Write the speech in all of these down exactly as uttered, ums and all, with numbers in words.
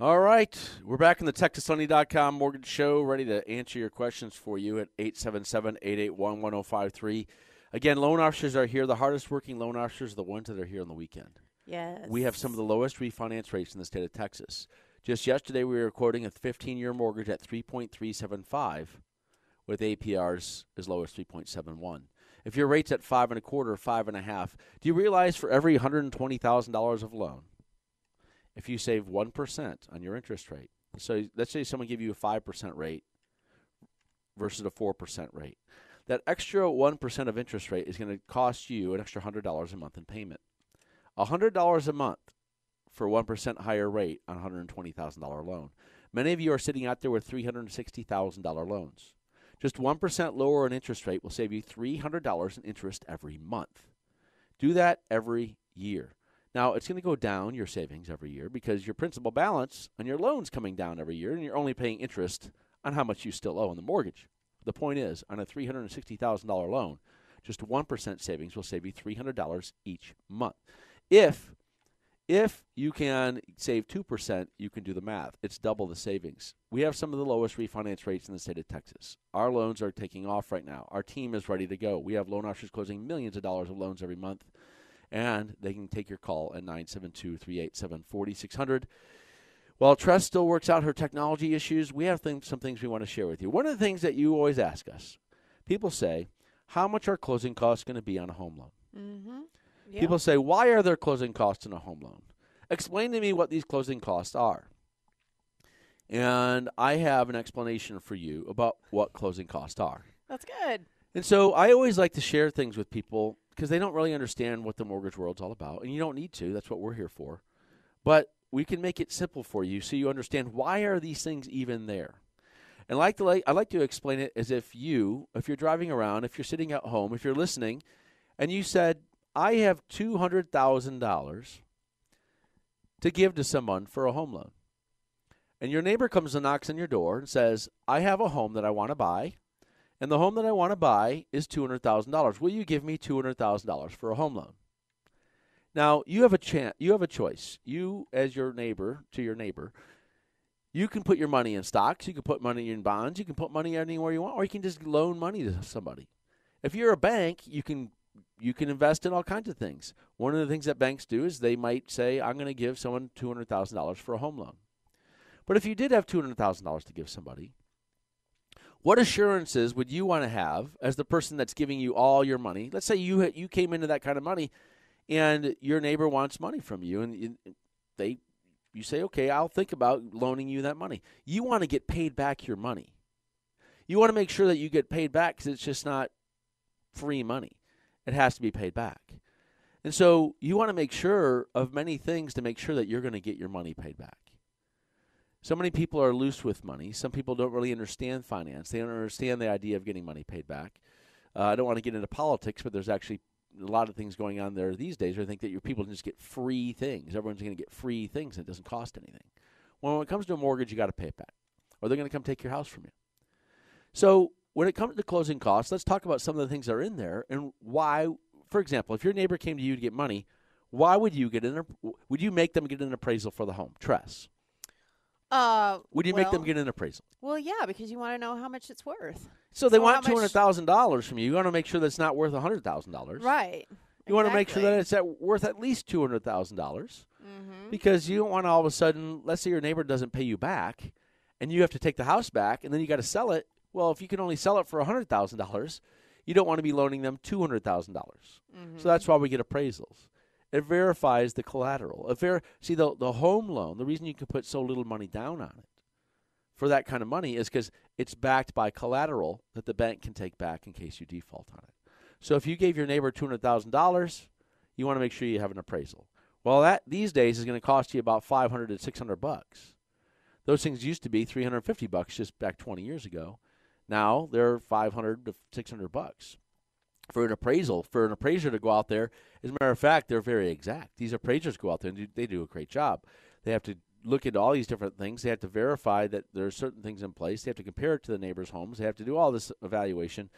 All right, we're back in the Texas Sunday dot com mortgage show, ready to answer your questions for you at eight seven seven, eight eight one, one oh five three. Again, loan officers are here. The hardest working loan officers are the ones that are here on the weekend. Yes. We have some of the lowest refinance rates in the state of Texas. Just yesterday, we were quoting a fifteen-year mortgage at three point three seven five with A P Rs as low as three point seven one. If your rate's at five and a quarter, five and a half, do you realize for every one hundred twenty thousand dollars of loan, if you save one percent on your interest rate, so let's say someone give you a five percent rate versus a four percent rate, that extra one percent of interest rate is going to cost you an extra one hundred dollars a month in payment. one hundred dollars a month for one percent higher rate on a one hundred twenty thousand dollars loan. Many of you are sitting out there with three hundred sixty thousand dollars loans. Just one percent lower in interest rate will save you three hundred dollars in interest every month. Do that every year. Now, it's going to go down your savings every year because your principal balance on your loan's coming down every year, and you're only paying interest on how much you still owe on the mortgage. The point is, on a three hundred sixty thousand dollars loan, just one percent savings will save you three hundred dollars each month. If if you can save two percent, you can do the math. It's double the savings. We have some of the lowest refinance rates in the state of Texas. Our loans are taking off right now. Our team is ready to go. We have loan officers closing millions of dollars of loans every month, and they can take your call at nine seven two, three eight seven, four six zero zero. While Tress still works out her technology issues, we have things, some things we want to share with you. One of the things that you always ask us, people say, how much are closing costs going to be on a home loan? Mm-hmm. Yeah. People say, why are there closing costs in a home loan? Explain to me what these closing costs are. And I have an explanation for you about what closing costs are. That's good. And so I always like to share things with people because they don't really understand what the mortgage world's all about. And you don't need to. That's what we're here for. But we can make it simple for you so you understand why are these things even there. And like to, I like to explain it as if you, if you're driving around, if you're sitting at home, if you're listening, and you said, I have two hundred thousand dollars to give to someone for a home loan. And your neighbor comes and knocks on your door and says, I have a home that I want to buy, and the home that I want to buy is two hundred thousand dollars. Will you give me two hundred thousand dollars for a home loan? Now, you have a chance, you have a choice. You, as your neighbor, to your neighbor, you can put your money in stocks, you can put money in bonds, you can put money anywhere you want, or you can just loan money to somebody. If you're a bank, you can You can invest in all kinds of things. One of the things that banks do is they might say, I'm going to give someone two hundred thousand dollars for a home loan. But if you did have two hundred thousand dollars to give somebody, what assurances would you want to have as the person that's giving you all your money? Let's say you you came into that kind of money and your neighbor wants money from you, and they you say, okay, I'll think about loaning you that money. You want to get paid back your money. You want to make sure that you get paid back because it's just not free money. It has to be paid back. And so you want to make sure of many things to make sure that you're going to get your money paid back. So many people are loose with money. Some people don't really understand finance. They don't understand the idea of getting money paid back. Uh, I don't want to get into politics, but there's actually a lot of things going on there these days where I think that your people can just get free things. Everyone's going to get free things, and it doesn't cost anything. Well, when it comes to a mortgage, you got to pay it back, or they're going to come take your house from you. So when it comes to closing costs, let's talk about some of the things that are in there and why. For example, if your neighbor came to you to get money, why would you get an would you make them get an appraisal for the home, Tress? Uh, would you well, make them get an appraisal? Well, yeah, because you want to know how much it's worth. So, so they want two hundred thousand dollars from you. You want to make sure that it's not worth a hundred thousand dollars, right? You exactly. want to make sure that it's at worth at least two hundred thousand dollars, mm-hmm. because you don't want to all of a sudden. Let's say your neighbor doesn't pay you back, and you have to take the house back, and then you got to sell it. Well, if you can only sell it for one hundred thousand dollars, you don't want to be loaning them two hundred thousand dollars. Mm-hmm. So that's why we get appraisals. It verifies the collateral. It ver- See, the, the home loan, the reason you can put so little money down on it for that kind of money is because it's backed by collateral that the bank can take back in case you default on it. So if you gave your neighbor two hundred thousand dollars, you want to make sure you have an appraisal. Well, that these days is going to cost you about five hundred to six hundred bucks. Those things used to be three hundred fifty bucks just back twenty years ago. Now they're five hundred to six hundred bucks for an appraisal. For an appraiser to go out there, as a matter of fact, they're very exact. These appraisers go out there and do, they do a great job. They have to look into all these different things. They have to verify that there are certain things in place. They have to compare it to the neighbor's homes. They have to do all this evaluation.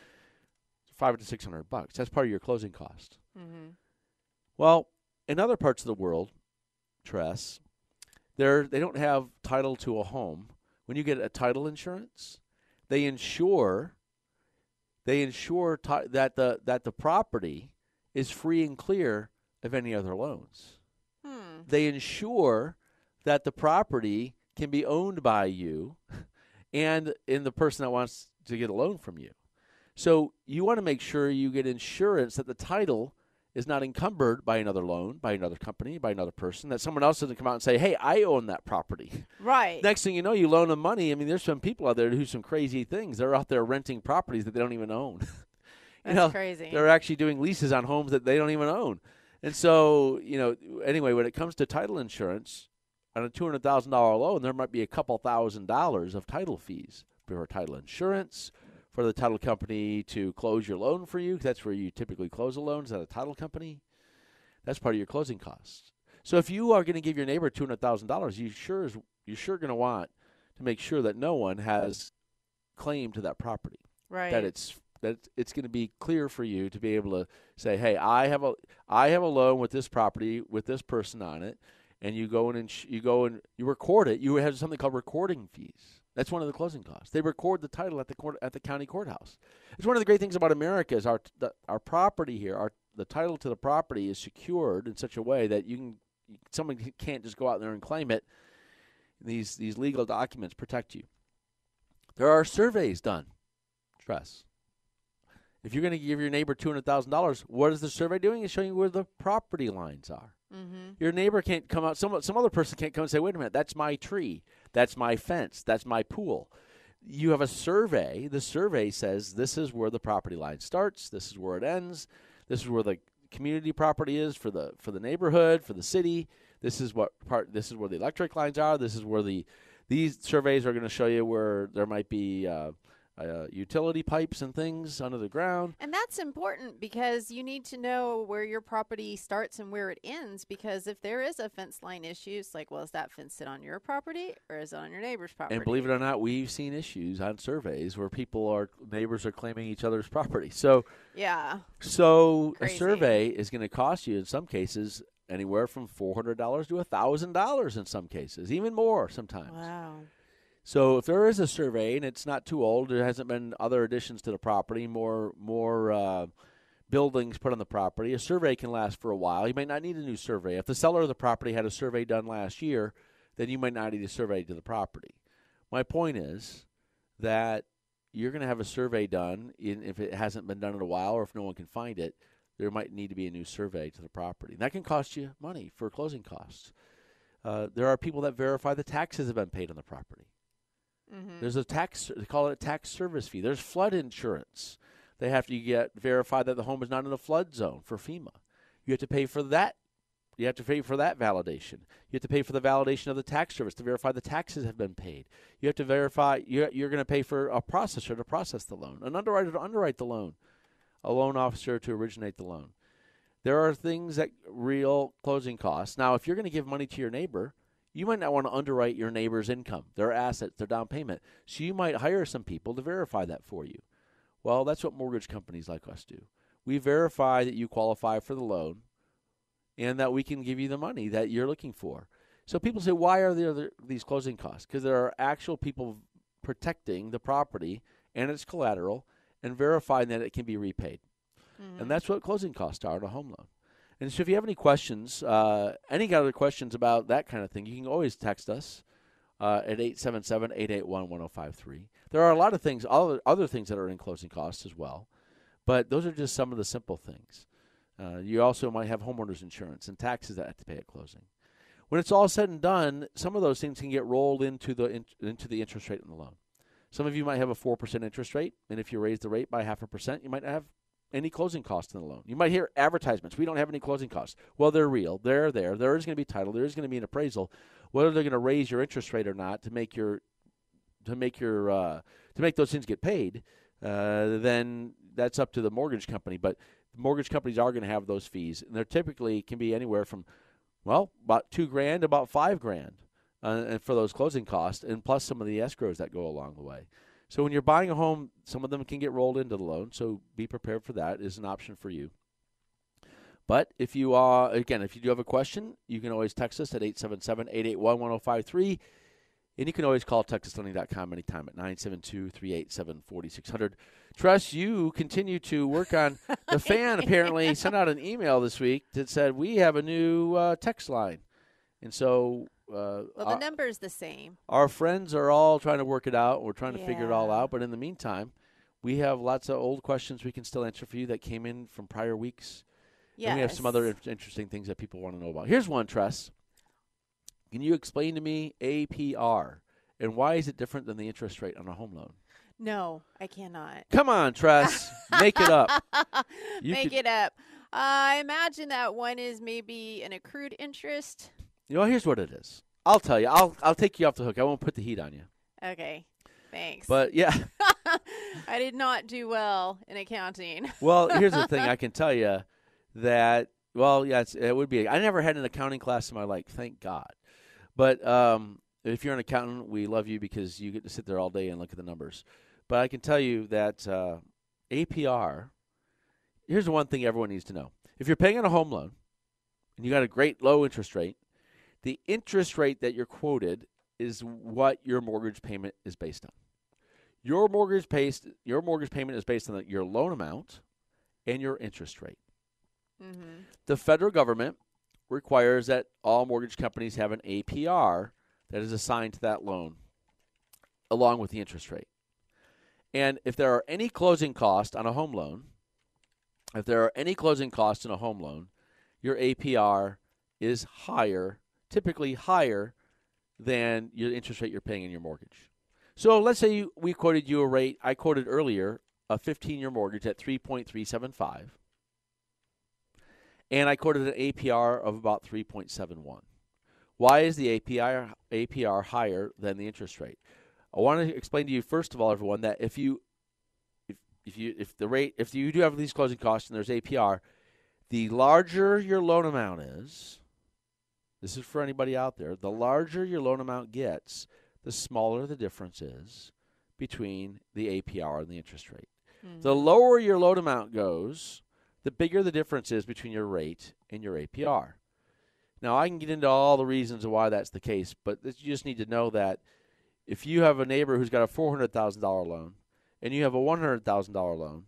Five to six hundred bucks. That's part of your closing cost. Mm-hmm. Well, in other parts of the world, Tress, they're they don't have title to a home. When you get a title insurance, they insure. They insure t- that the that the property is free and clear of any other loans. Hmm. They insure that the property can be owned by you, and in the person that wants to get a loan from you. So you want to make sure you get insurance that the title is not encumbered by another loan, by another company, by another person, that someone else doesn't come out and say, hey, I own that property. Right. Next thing you know, you loan them money. I mean, there's some people out there who do some crazy things. They're out there renting properties that they don't even own. That's know, crazy. They're actually doing leases on homes that they don't even own. And so, you know, anyway, when it comes to title insurance, on a two hundred thousand dollars loan, there might be a couple thousand dollars of title fees for title insurance, for the title company to close your loan for you. That's where you typically close a loan, is at a title company. That's part of your closing costs. So if you are going to give your neighbor two hundred thousand dollars, you sure is, you're sure going to want to make sure that no one has claim to that property. Right. That it's that it's going to be clear for you to be able to say, hey, I have a I have a loan with this property with this person on it, and you go in and sh- you go and you record it. You have something called recording fees. That's one of the closing costs. They record the title at the court, at the county courthouse. It's one of the great things about America is our the, our property here, our the title to the property is secured in such a way that you can someone can't just go out there and claim it. These these legal documents protect you. There are surveys done. Trust. If you're going to give your neighbor two hundred thousand dollars, what is the survey doing? It's showing you where the property lines are. Mm-hmm. Your neighbor can't come out. Some some other person can't come and say, wait a minute, that's my tree. That's my fence. That's my pool. You have a survey. The survey says this is where the property line starts. This is where it ends. This is where the community property is for the for the neighborhood, for the city. This is what part. This is where the electric lines are. This is where the these surveys are going to show you where there might be uh, uh, utility pipes and things under the ground. And that's important because you need to know where your property starts and where it ends, because if there is a fence line issue, it's like, well, is that fence sit on your property or is it on your neighbor's property? And believe it or not, we've seen issues on surveys where people are, neighbors are claiming each other's property. So, yeah. So crazy. A survey is going to cost you in some cases anywhere from four hundred dollars to one thousand dollars in some cases, even more sometimes. Wow. So if there is a survey and it's not too old, there hasn't been other additions to the property, more more uh, buildings put on the property, a survey can last for a while. You might not need a new survey. If the seller of the property had a survey done last year, then you might not need a survey to the property. My point is that you're going to have a survey done in, if it hasn't been done in a while or if no one can find it, there might need to be a new survey to the property. And that can cost you money for closing costs. Uh, there are people that verify the taxes have been paid on the property. Mm-hmm. There's a tax, they call it a tax service fee. There's flood insurance. They have to get verify that the home is not in a flood zone for FEMA. You have to pay for that. You have to pay for that validation. You have to pay for the validation of the tax service to verify the taxes have been paid. You have to verify, you're, you're going to pay for a processor to process the loan, an underwriter to underwrite the loan, a loan officer to originate the loan. There are things that real closing costs. Now, if you're going to give money to your neighbor, you might not want to underwrite your neighbor's income, their assets, their down payment. So you might hire some people to verify that for you. Well, that's what mortgage companies like us do. We verify that you qualify for the loan and that we can give you the money that you're looking for. So people say, why are there other, these closing costs? Because there are actual people protecting the property and its collateral and verifying that it can be repaid. Mm-hmm. And that's what closing costs are in a home loan. And so if you have any questions, uh, any other questions about that kind of thing, you can always text us uh, at eight seven seven, eight eight one, one oh five three. There are a lot of things, other, other things that are in closing costs as well, but those are just some of the simple things. Uh, you also might have homeowners insurance and taxes that have to pay at closing. When it's all said and done, some of those things can get rolled into the in, into the interest rate in the loan. Some of you might have a four percent interest rate, and if you raise the rate by half a percent, you might have any closing costs in the loan. You might hear advertisements. We don't have any closing costs. Well, they're real. They're there. There is going to be title. There is going to be an appraisal. Whether they're going to raise your interest rate or not to make your to make your uh, to make those things get paid, uh, then that's up to the mortgage company. But mortgage companies are going to have those fees, and they're typically can be anywhere from well about two grand to about five grand uh, for those closing costs, and plus some of the escrows that go along the way. So when you're buying a home, some of them can get rolled into the loan, so be prepared for that is an option for you. But if you are, again, if you do have a question, you can always text us at eight seven seven, eight eight one, one oh five three, and you can always call Texas Lending dot com anytime at nine seven two, three eight seven, four six zero zero. Trust, you continue to work on the fan apparently sent out an email this week that said, we have a new uh, text line. And so... Uh, well, the our, number's the same. Our friends are all trying to work it out. We're trying to yeah. figure it all out. But in the meantime, we have lots of old questions we can still answer for you that came in from prior weeks. Yes. And we have some other interesting things that people want to know about. Here's one, Tress. Can you explain to me A P R and why is it different than the interest rate on a home loan? No, I cannot. Come on, Tress. Make it up. You Make could, it up. Uh, I imagine that one is maybe an accrued interest. You know, here's what it is. I'll tell you. I'll I'll take you off the hook. I won't put the heat on you. Okay. Thanks. But, yeah. I did not do well in accounting. Well, here's the thing. I can tell you that, well, yeah, it's, it would be. I never had an accounting class in my life. Thank God. But um, if you're an accountant, we love you because you get to sit there all day and look at the numbers. But I can tell you that uh, A P R, here's the one thing everyone needs to know. If you're paying on a home loan and you got a great low interest rate, the interest rate that you're quoted is what your mortgage payment is based on. Your mortgage based, your mortgage payment is based on the, your loan amount and your interest rate. Mm-hmm. The federal government requires that all mortgage companies have an A P R that is assigned to that loan along with the interest rate. And if there are any closing costs on a home loan, if there are any closing costs in a home loan, your A P R is higher typically higher than your interest rate you're paying in your mortgage. So let's say you, we quoted you a rate, I quoted earlier, a fifteen-year mortgage at three point three seven five, and I quoted an A P R of about three point seven one. Why is the A P R, A P R higher than the interest rate? I want to explain to you, first of all, everyone, that if you if, if you if the rate if you do have these closing costs and there's A P R, the larger your loan amount is. This is for anybody out there. The larger your loan amount gets, the smaller the difference is between the A P R and the interest rate. Mm-hmm. The lower your loan amount goes, the bigger the difference is between your rate and your A P R. Now, I can get into all the reasons why that's the case, but you just need to know that if you have a neighbor who's got a four hundred thousand dollars loan and you have a one hundred thousand dollars loan,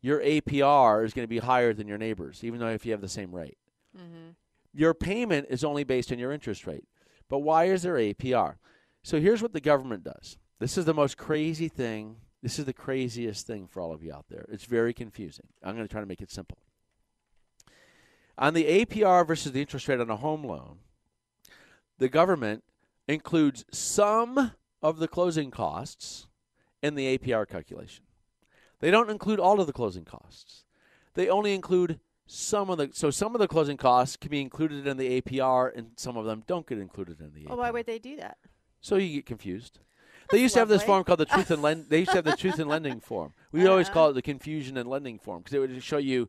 your A P R is going to be higher than your neighbor's, even though if you have the same rate. Mm-hmm. Your payment is only based on your interest rate. But why is there A P R? So here's what the government does. This is the most crazy thing. This is the craziest thing for all of you out there. It's very confusing. I'm going to try to make it simple. On the A P R versus the interest rate on a home loan, the government includes some of the closing costs in the A P R calculation. They don't include all of the closing costs. They only include Some of the so some of the closing costs can be included in the A P R, and some of them don't get included in the A P R. Oh, why would they do that? So you get confused. That's they used lovely. to have this form called the Truth in Lend. They used to have the Truth in Lending form. We uh-huh. always call it the Confusion in Lending form because it would show you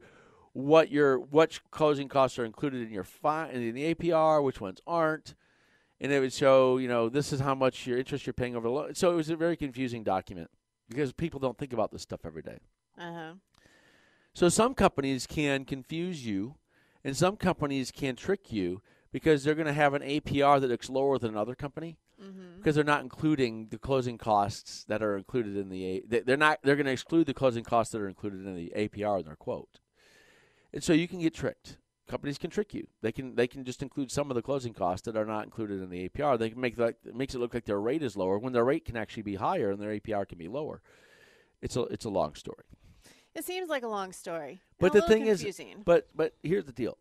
what your what closing costs are included in your fi- in the A P R, which ones aren't, and it would show you know this is how much your interest you're paying over the loan. So it was a very confusing document because people don't think about this stuff every day. Uh huh. So some companies can confuse you, and some companies can trick you because they're going to have an A P R that looks lower than another company mm-hmm. because they're not including the closing costs that are included in the A- – they're not. They're going to exclude the closing costs that are included in the A P R in their quote. And so you can get tricked. Companies can trick you. They can they can just include some of the closing costs that are not included in the A P R. They can make that it makes it look like their rate is lower when their rate can actually be higher and their A P R can be lower. It's a it's a long story. It seems like a long story, but the thing is, but but here's the deal.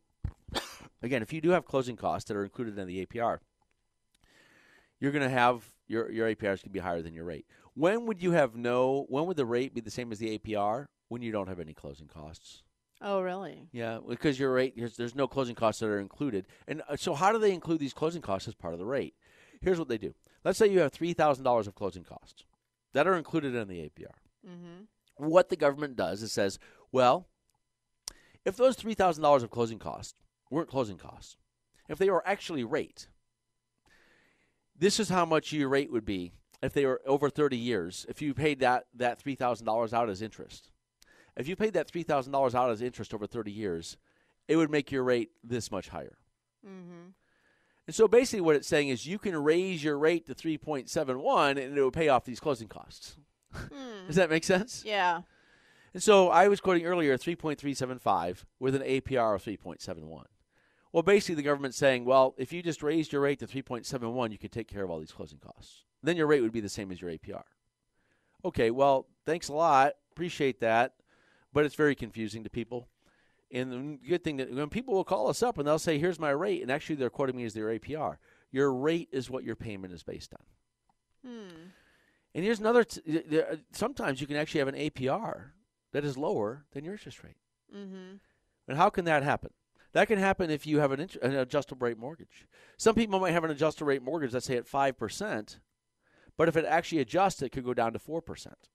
Again, if you do have closing costs that are included in the A P R, you're going to have your your A P Rs can be higher than your rate. When would you have no? When would the rate be the same as the A P R? when you don't have any closing costs. Oh, really? Yeah, because your rate, there's no closing costs that are included. And so how do they include these closing costs as part of the rate? Here's what they do. Let's say you have three thousand dollars of closing costs that are included in the A P R. Mm-hmm. What the government does is says, well, if those three thousand dollars of closing costs weren't closing costs, if they were actually rate, this is how much your rate would be if they were over thirty years, if you paid that, that three thousand dollars out as interest. If you paid that three thousand dollars out as interest over thirty years, it would make your rate this much higher. Mm-hmm. And so basically what it's saying is you can raise your rate to three point seven one and it will pay off these closing costs. Mm. Does that make sense? Yeah. And so I was quoting earlier three point three seven five with an A P R of three point seven one. Well, basically the government's saying, well, if you just raised your rate to three point seven one, you could take care of all these closing costs. Then your rate would be the same as your A P R. Okay, well, thanks a lot. Appreciate that. But it's very confusing to people. And the good thing that when people will call us up and they'll say, here's my rate, and actually they're quoting me as their A P R. Your rate is what your payment is based on. Hmm. And here's another, t- there, sometimes you can actually have an A P R that is lower than your interest rate. Mm-hmm. And how can that happen? That can happen if you have an, int- an adjustable rate mortgage. Some people might have an adjustable rate mortgage, let's say at five percent, but if it actually adjusts, it could go down to four percent.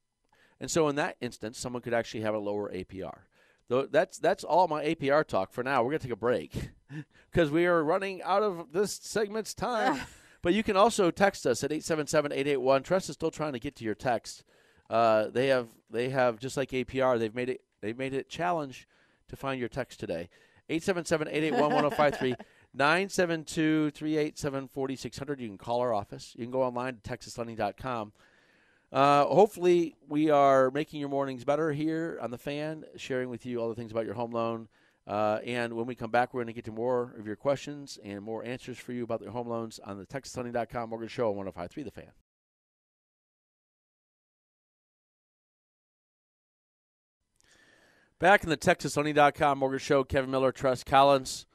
And so in that instance, someone could actually have a lower A P R. Though that's that's all my A P R talk for now. We're going to take a break because we are running out of this segment's time. But you can also text us at eight seven seven, eight eight one. Trust is still trying to get to your text. Uh, they have they have just like A P R. They've made it they've made it a challenge to find your text today. eight seven seven, eight eight one, one zero five three. nine seven two, three eight seven, four six zero zero. You can call our office. You can go online to Texas Lending dot com. Uh, hopefully, we are making your mornings better here on The Fan, sharing with you all the things about your home loan. Uh, and when we come back, we're going to get to more of your questions and more answers for you about your home loans on the Texas Sunday dot com Mortgage Show on one oh five point three The Fan. Back in the Texas Sunday dot com Mortgage Show, Kevin Miller, Tress Collins,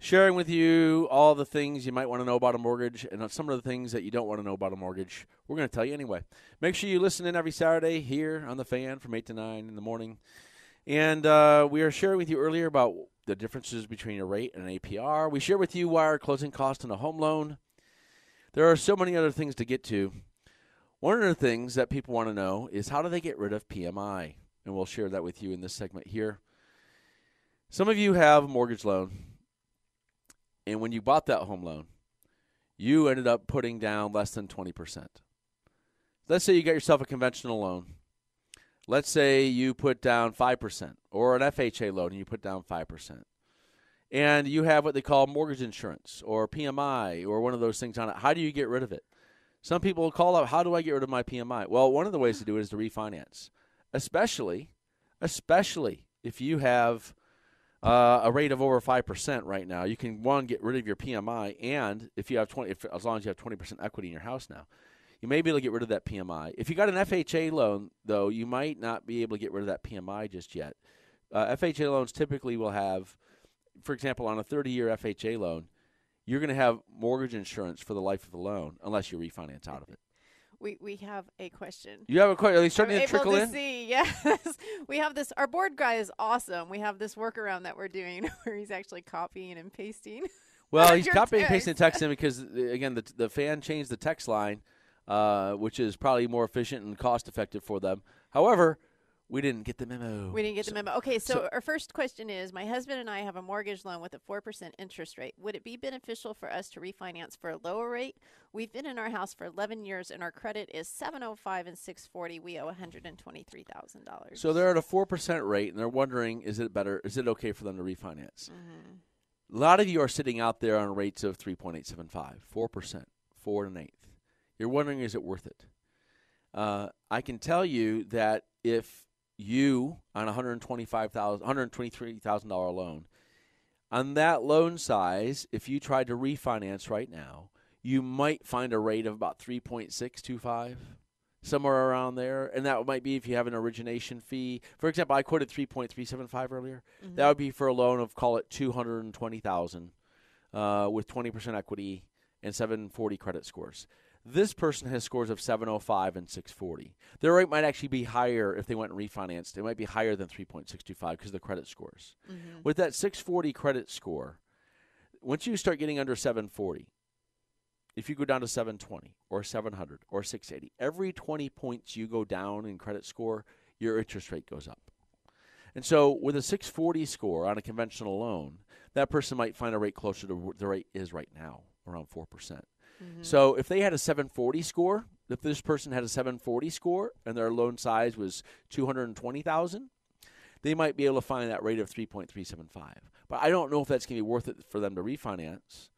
sharing with you all the things you might want to know about a mortgage and some of the things that you don't want to know about a mortgage. We're going to tell you anyway. Make sure you listen in every Saturday here on The Fan from eight to nine in the morning. And uh, we are sharing with you earlier about the differences between a rate and an A P R. We share with you why our closing costs on a home loan. There are so many other things to get to. One of the things that people want to know is how do they get rid of P M I? And we'll share that with you in this segment here. Some of you have a mortgage loan. And when you bought that home loan, you ended up putting down less than twenty percent. Let's say you got yourself a conventional loan. Let's say you put down five percent or an F H A loan and you put down five percent. And you have what they call mortgage insurance or P M I or one of those things on it. How do you get rid of it? Some people call up, how do I get rid of my P M I? Well, one of the ways to do it is to refinance, especially, especially if you have Uh, a rate of over five percent right now. You can, one, get rid of your P M I, and if you have twenty, if, as long as you have twenty percent equity in your house now, you may be able to get rid of that P M I. If you got an F H A loan, though, you might not be able to get rid of that P M I just yet. Uh, F H A loans typically will have, for example, on a thirty-year F H A loan, you're going to have mortgage insurance for the life of the loan unless you refinance out of it. We we have a question. You have a question. Are they starting I'm to trickle to in? See, yes. We have this. Our board guy is awesome. We have this workaround that we're doing where he's actually copying and pasting. Well, he's copying text. and pasting text in because, again, the the fan changed the text line, uh, which is probably more efficient and cost-effective for them. However, we didn't get the memo. We didn't get so, the memo. Okay, so, so our first question is, my husband and I have a mortgage loan with a four percent interest rate. Would it be beneficial for us to refinance for a lower rate? We've been in our house for eleven years, and our credit is seven oh five and six forty. We owe one hundred twenty-three thousand dollars. So they're at a four percent rate, and they're wondering, is it better? Is it okay for them to refinance? Mm-hmm. A lot of you are sitting out there on rates of three point eight seven five, four percent, four and an eighth. You're wondering, is it worth it? Uh, I can tell you that if you on a one hundred twenty-five thousand, one hundred twenty-three thousand dollars loan, on that loan size, if you tried to refinance right now, you might find a rate of about three point six two five, somewhere around there. And that might be if you have an origination fee. For example, I quoted three point three seven five earlier. Mm-hmm. That would be for a loan of, call it two hundred twenty thousand dollars uh, with twenty percent equity and seven forty credit scores. This person has scores of seven oh five and six forty. Their rate might actually be higher if they went and refinanced. It might be higher than three point six two five because of the credit scores. Mm-hmm. With that six forty credit score, once you start getting under seven forty, if you go down to seven twenty or seven hundred or six eighty, every twenty points you go down in credit score, your interest rate goes up. And so with a six forty score on a conventional loan, that person might find a rate closer to what the rate is right now, around four percent. Mm-hmm. So if they had a seven forty score, if this person had a seven forty score and their loan size was two hundred twenty thousand dollars, they might be able to find that rate of three point three seven five. But I don't know if that's going to be worth it for them to refinance.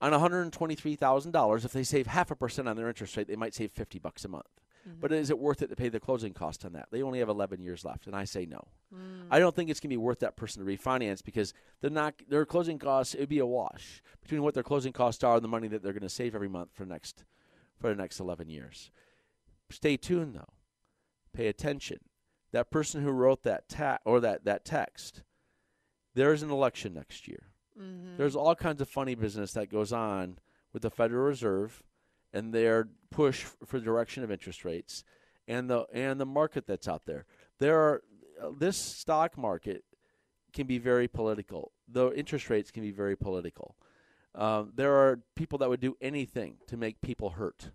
On one hundred twenty-three thousand dollars, if they save half a percent on their interest rate, they might save fifty bucks a month. Mm-hmm. But is it worth it to pay the closing cost on that? They only have eleven years left, and I say no. Mm. I don't think it's going to be worth that person to refinance because they're not, their closing costs, it would be a wash between what their closing costs are and the money that they're going to save every month for next for the next eleven years. Stay tuned, though. Pay attention. That person who wrote that ta- or that, that text, there's an election next year. Mm-hmm. There's all kinds of funny business that goes on with the Federal Reserve and their push for direction of interest rates, and the and the market that's out there. There are uh, this stock market can be very political. The interest rates can be very political. Um, there are people that would do anything to make people hurt,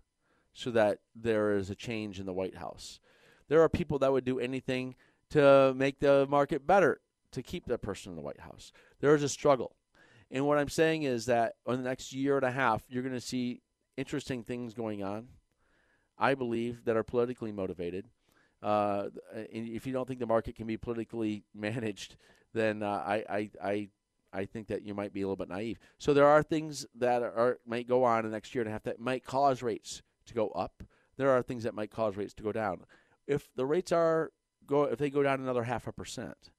so that there is a change in the White House. There are people that would do anything to make the market better, to keep that person in the White House. There is a struggle, and what I'm saying is that in the next year and a half, you're going to see interesting things going on, I believe, that are politically motivated. Uh, and if you don't think the market can be politically managed, then uh, I, I I I think that you might be a little bit naive. So there are things that are might go on in the next year and a half that might cause rates to go up. There are things that might cause rates to go down. If the rates are go if they go down another half a percent,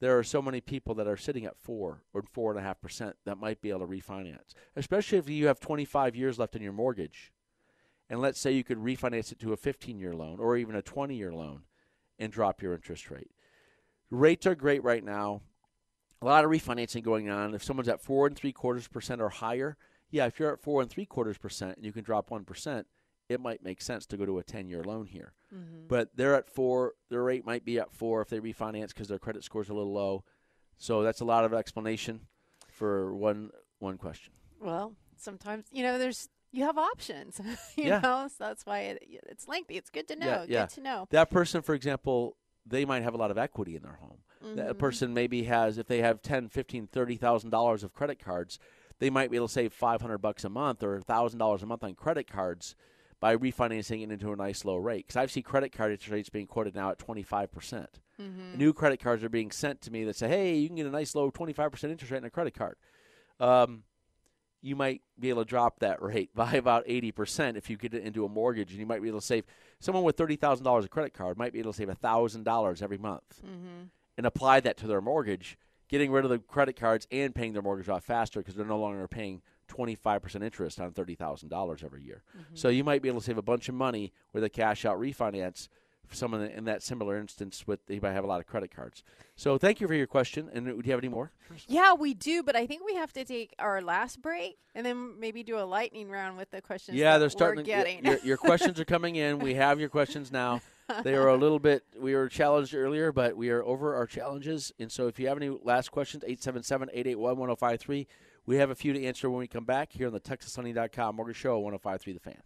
there are so many people that are sitting at four or four and a half percent that might be able to refinance, especially if you have twenty-five years left in your mortgage. And let's say you could refinance it to a fifteen year loan or even a twenty year loan and drop your interest rate. Rates are great right now. A lot of refinancing going on. If someone's at four and three quarters percent or higher, yeah, if you're at four and three quarters percent and you can drop one percent, it might make sense to go to a ten year loan here. Mm-hmm. But they're at four. Their rate might be at four if they refinance because their credit score is a little low. So that's a lot of explanation for one one question. Well, sometimes, you know, there's you have options, you yeah. know, so that's why it, it's lengthy. It's good to know. Yeah, yeah. Good to know. That person, for example, they might have a lot of equity in their home. Mm-hmm. That person maybe has, if they have ten thousand dollars, fifteen thousand dollars, thirty thousand dollars of credit cards, they might be able to save five hundred bucks a month or one thousand dollars a month on credit cards by refinancing it into a nice low rate. Because I've seen credit card interest rates being quoted now at twenty-five percent. Mm-hmm. New credit cards are being sent to me that say, hey, you can get a nice low twenty-five percent interest rate on a credit card. Um, you might be able to drop that rate by about eighty percent if you get it into a mortgage, and you might be able to save, someone with thirty thousand dollars a credit card might be able to save one thousand dollars every month mm-hmm. and apply that to their mortgage, getting rid of the credit cards and paying their mortgage off faster because they're no longer paying twenty-five percent interest on thirty thousand dollars every year. Mm-hmm. So you might be able to save a bunch of money with a cash-out refinance for someone in that similar instance with they might have a lot of credit cards. So thank you for your question. And do you have any more? Yeah, we do, but I think we have to take our last break and then maybe do a lightning round with the questions yeah, they're starting, we're getting. Your, your questions are coming in. We have your questions now. They are a little bit – we were challenged earlier, but we are over our challenges. And so if you have any last questions, eight seven seven, eight eight one, one oh five three. We have a few to answer when we come back here on the Texas Sunday dot com Mortgage Show, one oh five point three The Fan.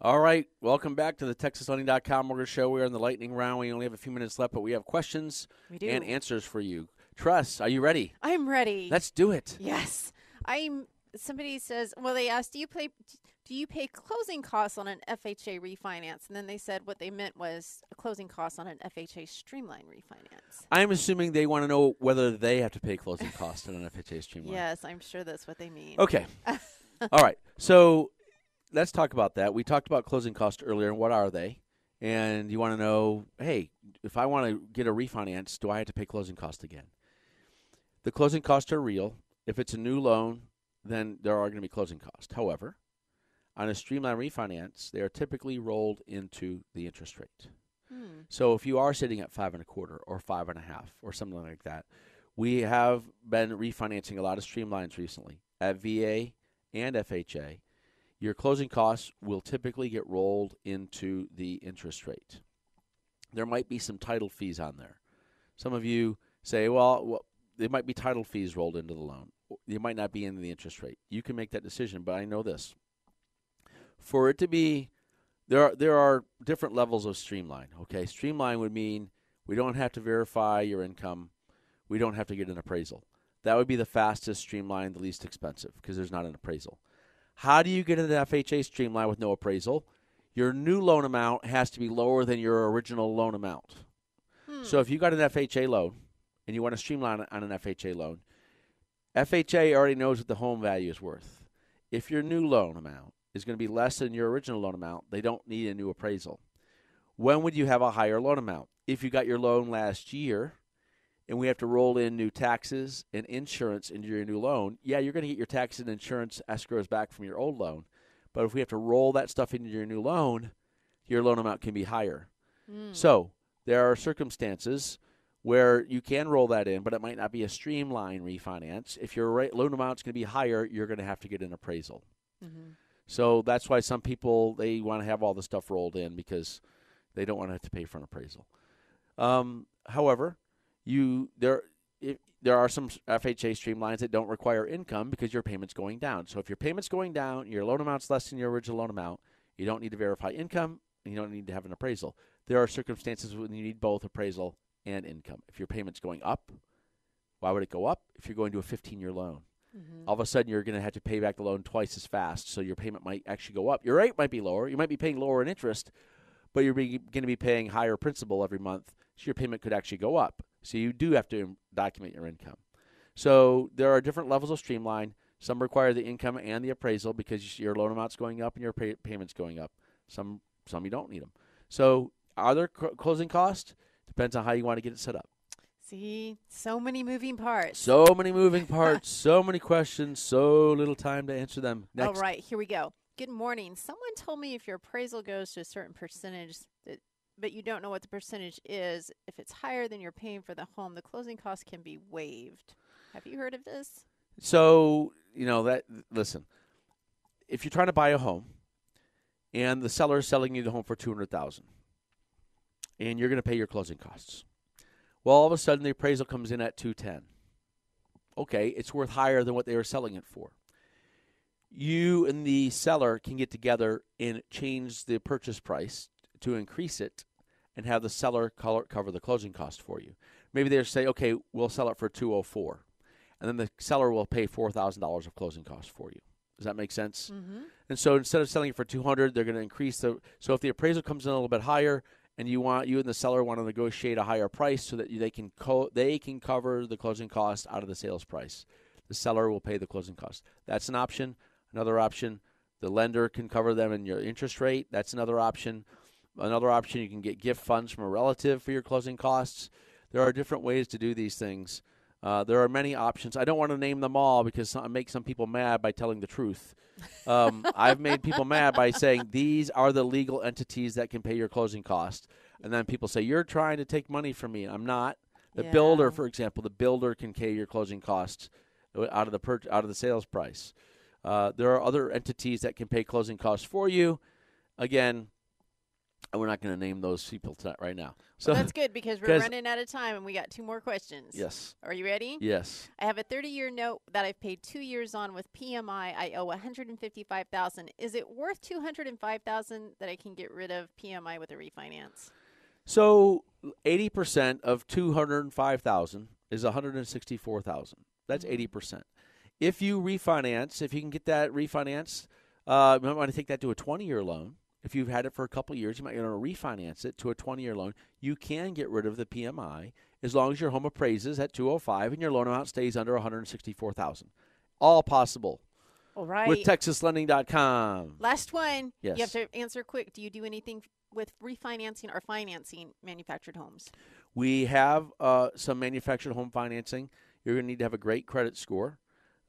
All right, welcome back to the Texas Sunday dot com Mortgage Show. We are in the lightning round. We only have a few minutes left, but we have questions we do. and answers for you. Tress, are you ready? I'm ready. Let's do it. Yes. I'm. Somebody says, well, they asked, do you pay, do you pay closing costs on an F H A refinance? And then they said what they meant was a closing costs on an F H A streamline refinance. I'm assuming they want to know whether they have to pay closing costs on an F H A streamline. Yes, I'm sure that's what they mean. Okay. All right. So let's talk about that. We talked about closing costs earlier, and what are they? And you want to know, hey, if I want to get a refinance, do I have to pay closing costs again? The closing costs are real. If it's a new loan, then there are going to be closing costs. However, on a streamlined refinance, they are typically rolled into the interest rate. Hmm. So if you are sitting at five and a quarter or five and a half or something like that, We have been refinancing a lot of streamlines recently at V A and F H A. Your closing costs will typically get rolled into the interest rate. There might be some title fees on there. Some of you say, well, well there might be title fees rolled into the loan. It might not be in the interest rate. You can make that decision, but I know this. For it to be, there are, there are different levels of streamline, okay? Streamline would mean we don't have to verify your income. We don't have to get an appraisal. That would be the fastest streamline, the least expensive, because there's not an appraisal. How do you get an F H A streamline with no appraisal? Your new loan amount has to be lower than your original loan amount. Hmm. So if you got an F H A loan and you want to streamline on an F H A loan, F H A already knows what the home value is worth. If your new loan amount is going to be less than your original loan amount, they don't need a new appraisal. When would you have a higher loan amount? If you got your loan last year and we have to roll in new taxes and insurance into your new loan, yeah, you're going to get your taxes and insurance escrows back from your old loan. But if we have to roll that stuff into your new loan, your loan amount can be higher. Mm. So there are circumstances where you can roll that in, but it might not be a streamline refinance. If your loan amount's going to be higher, you're going to have to get an appraisal. Mm-hmm. So that's why some people, they want to have all this stuff rolled in because they don't want to have to pay for an appraisal. Um, however, you there if, there are some F H A streamlines that don't require income because your payment's going down. So if your payment's going down, your loan amount's less than your original loan amount, you don't need to verify income, and you don't need to have an appraisal. There are circumstances when you need both appraisal and income. If your payment's going up, why would it go up? If you're going to a fifteen-year loan, mm-hmm. all of a sudden you're going to have to pay back the loan twice as fast, so your payment might actually go up. Your rate might be lower. You might be paying lower in interest, but you're going to be paying higher principal every month, so your payment could actually go up. So you do have to document your income. So there are different levels of streamline. Some require the income and the appraisal because your loan amount's going up and your pay- payment's going up. Some some you don't need them. So are there co- closing costs? Depends on how you want to get it set up. See, so many moving parts. So many moving parts. So many questions. So little time to answer them. Next. All right, here we go. Good morning. Someone told me if your appraisal goes to a certain percentage, that but you don't know what the percentage is. If it's higher than you're paying for the home, the closing costs can be waived. Have you heard of this? So, you know, that. listen, if you're trying to buy a home and the seller is selling you the home for two hundred thousand dollars and you're going to pay your closing costs, well, all of a sudden the appraisal comes in at two hundred ten thousand dollars. Okay, it's worth higher than what they were selling it for. You and the seller can get together and change the purchase price to increase it and have the seller cover the closing cost for you. Maybe they'll say, okay, we'll sell it for two hundred four thousand dollars, and then the seller will pay four thousand dollars of closing costs for you. Does that make sense? Mm-hmm. And so instead of selling it for two hundred thousand dollars, they're going to increase the – so if the appraisal comes in a little bit higher and you want you and the seller want to negotiate a higher price so that they can co- they can cover the closing cost out of the sales price, the seller will pay the closing cost. That's an option. Another option, the lender can cover them in your interest rate. That's another option. Another option, you can get gift funds from a relative for your closing costs. There are different ways to do these things. Uh, there are many options. I don't want to name them all because I make some people mad by telling the truth. Um, I've made people mad by saying these are the legal entities that can pay your closing costs. And then people say, you're trying to take money from me. I'm not. The yeah. builder, for example, the builder can pay your closing costs out of the per- out of the sales price. Uh, there are other entities that can pay closing costs for you. Again, and we're not going to name those people t- right now. So well, that's good because we're running out of time and we got two more questions. Yes. Are you ready? Yes. I have a thirty-year note that I've paid two years on with P M I. I owe one hundred fifty-five thousand dollars. Is it worth two hundred five thousand dollars that I can get rid of P M I with a refinance? So eighty percent of two hundred five thousand dollars is one hundred sixty-four thousand dollars. That's mm-hmm. eighty percent. If you refinance, if you can get that refinance, uh, you might want to take that to a twenty-year loan. If you've had it for a couple of years, you might want to refinance it to a twenty-year loan. You can get rid of the P M I as long as your home appraises at two hundred five and your loan amount stays under one hundred sixty-four thousand dollars. All possible. All right. With Texas Lending dot com. Last one. Yes. You have to answer quick. Do you do anything with refinancing or financing manufactured homes? We have uh, some manufactured home financing. You're going to need to have a great credit score.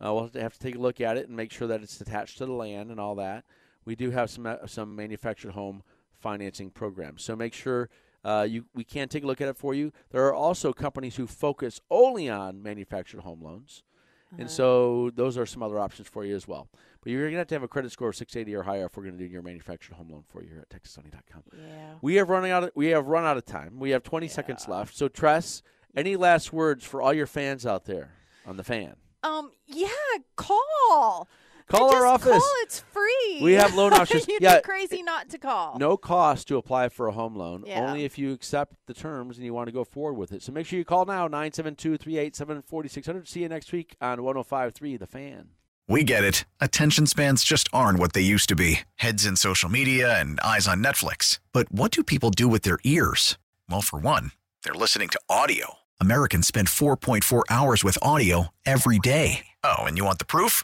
Uh, we'll have to take a look at it and make sure that it's attached to the land and all that. We do have some uh, some manufactured home financing programs. So make sure Uh, you, we can take a look at it for you. There are also companies who focus only on manufactured home loans. Uh-huh. And so those are some other options for you as well. But you're going to have to have a credit score of six eighty or higher if we're going to do your manufactured home loan for you here at Texas Sunday dot com. Yeah. We have running out of, we have run out of time. We have twenty yeah. seconds left. So, Tress, any last words for all your fans out there on the fan? Um. Yeah, call. Call our office. Call, it's free. We have loan options. You'd yeah, be crazy not to call. No cost to apply for a home loan, yeah. only if you accept the terms and you want to go forward with it. So make sure you call now, nine seven two, three eight seven, four six zero zero. See you next week on one oh five point three The Fan. We get it. Attention spans just aren't what they used to be. Heads in social media and eyes on Netflix. But what do people do with their ears? Well, for one, they're listening to audio. Americans spend four point four hours with audio every day. Oh, and you want the proof?